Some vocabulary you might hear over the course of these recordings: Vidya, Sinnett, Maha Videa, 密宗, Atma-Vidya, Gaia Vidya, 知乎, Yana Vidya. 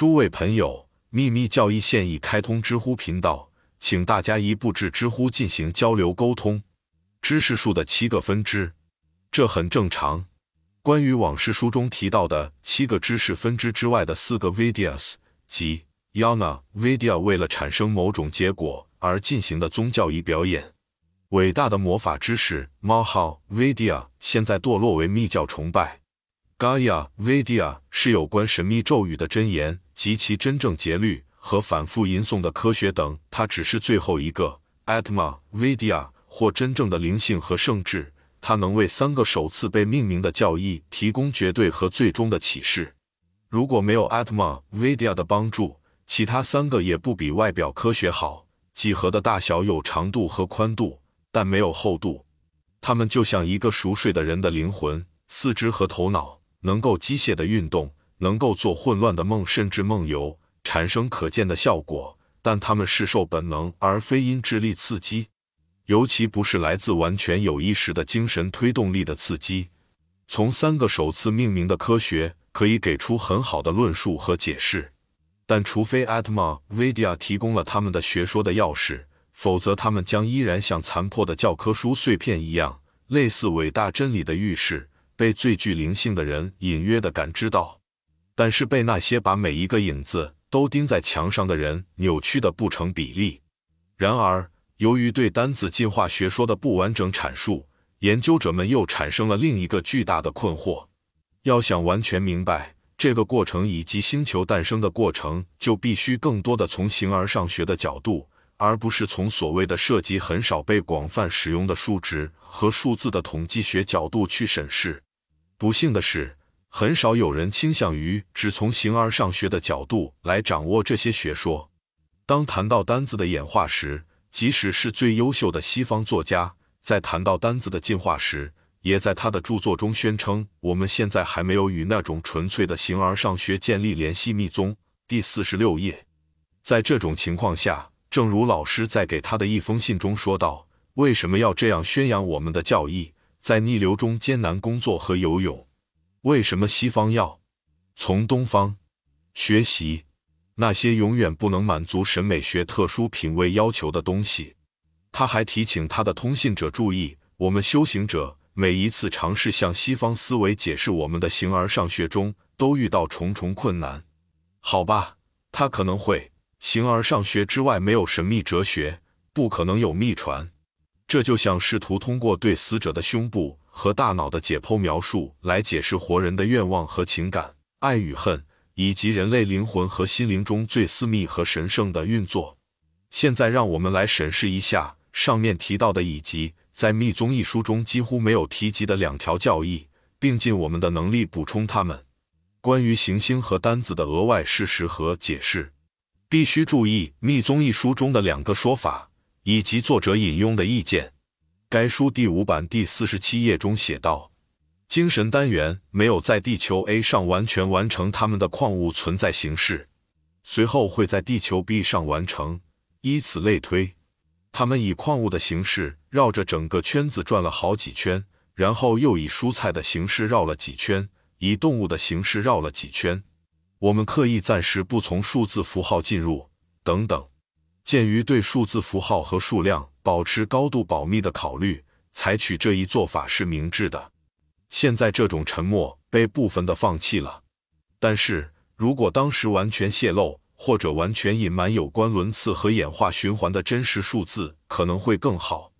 诸位朋友，秘密教义现已开通知乎频道，请大家一步至知乎进行交流沟通。知识树的7个分支，这很正常。关于往事书中提到的7个知识分支之外的4个 Vidyas， 即 Yana Vidya 为了产生某种结果而进行的宗教仪表演。伟大的魔法知识 Maha Videa 现在堕落为密教崇拜。Gaia Vidya 是有关神秘咒语的箴言及其真正节律和反复吟诵的科学等，它只是最后一个 Atma-Vidya 或真正的灵性和圣智，它能为3个首次被命名的教义提供绝对和最终的启示。如果没有 Atma-Vidya 的帮助，其他3个也不比外表科学好，几何的大小有长度和宽度，但没有厚度。它们就像一个熟睡的人的灵魂，四肢和头脑能够机械的运动，能够做混乱的梦甚至梦游，产生可见的效果，但它们是受本能而非因智力刺激，尤其不是来自完全有意识的精神推动力的刺激。从3个首次命名的科学可以给出很好的论述和解释，但除非 Atma-Vidya 提供了他们的学说的钥匙，否则他们将依然像残破的教科书碎片一样，类似伟大真理的预示被最具灵性的人隐约地感知到，但是被那些把每一个影子都钉在墙上的人扭曲得不成比例。然而，由于对单子进化学说的不完整阐述，研究者们又产生了另一个巨大的困惑。要想完全明白这个过程以及星球诞生的过程，就必须更多的从形而上学的角度，而不是从所谓的涉及很少被广泛使用的数值和数字的统计学角度去审视。不幸的是，很少有人倾向于只从形而上学的角度来掌握这些学说。当谈到单字的演化时，即使是最优秀的西方作家，在谈到单字的进化时，也在他的著作中宣称，我们现在还没有与那种纯粹的形而上学建立联系。密宗第46页。在这种情况下，正如老师在给他的一封信中说道，为什么要这样宣扬我们的教义，在逆流中艰难工作和游泳？为什么西方要从东方学习那些永远不能满足审美学特殊品味要求的东西？他还提醒他的通信者注意，我们修行者每一次尝试向西方思维解释我们的形而上学中，都遇到重重困难。好吧，他可能会形而上学之外没有神秘哲学，不可能有秘传。这就像试图通过对死者的胸部和大脑的解剖描述来解释活人的愿望和情感、爱与恨，以及人类灵魂和心灵中最私密和神圣的运作。现在让我们来审视一下上面提到的以及在密宗一书中几乎没有提及的2条教义，并尽我们的能力补充它们。关于行星和单子的额外事实和解释，必须注意密宗一书中的2个说法以及作者引用的意见。该书第5版第47页中写道，精神单元没有在地球 A 上完全完成它们的矿物存在形式，随后会在地球 B 上完成，依此类推。它们以矿物的形式绕着整个圈子转了好几圈，然后又以蔬菜的形式绕了几圈，以动物的形式绕了几圈。我们刻意暂时不从数字符号进入，等等。鉴于对数字符号和数量保持高度保密的考虑，采取这一做法是明智的。现在这种沉默被部分的放弃了。但是，如果当时完全泄露或者完全隐瞒有关轮次和演化循环的真实数字，可能会更好。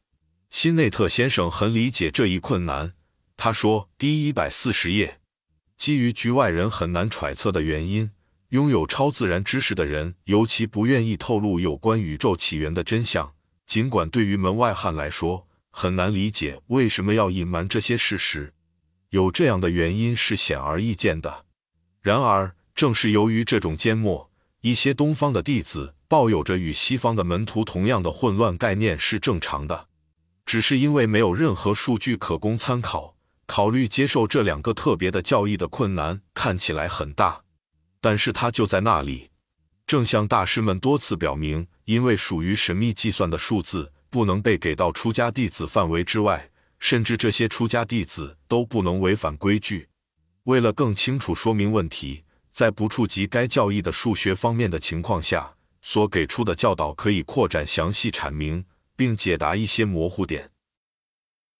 辛内特先生很理解这一困难。他说，第140页。基于局外人很难揣测的原因，拥有超自然知识的人尤其不愿意透露有关宇宙起源的真相，尽管对于门外汉来说，很难理解为什么要隐瞒这些事实。有这样的原因是显而易见的。然而，正是由于这种缄默，一些东方的弟子抱有着与西方的门徒同样的混乱概念是正常的。只是因为没有任何数据可供参考，考虑接受这2个特别的教义的困难看起来很大，但是它就在那里。正像大师们多次表明，因为属于神秘计算的数字不能被给到出家弟子范围之外，甚至这些出家弟子都不能违反规矩。为了更清楚说明问题，在不触及该教义的数学方面的情况下，所给出的教导可以扩展详细阐明，并解答一些模糊点。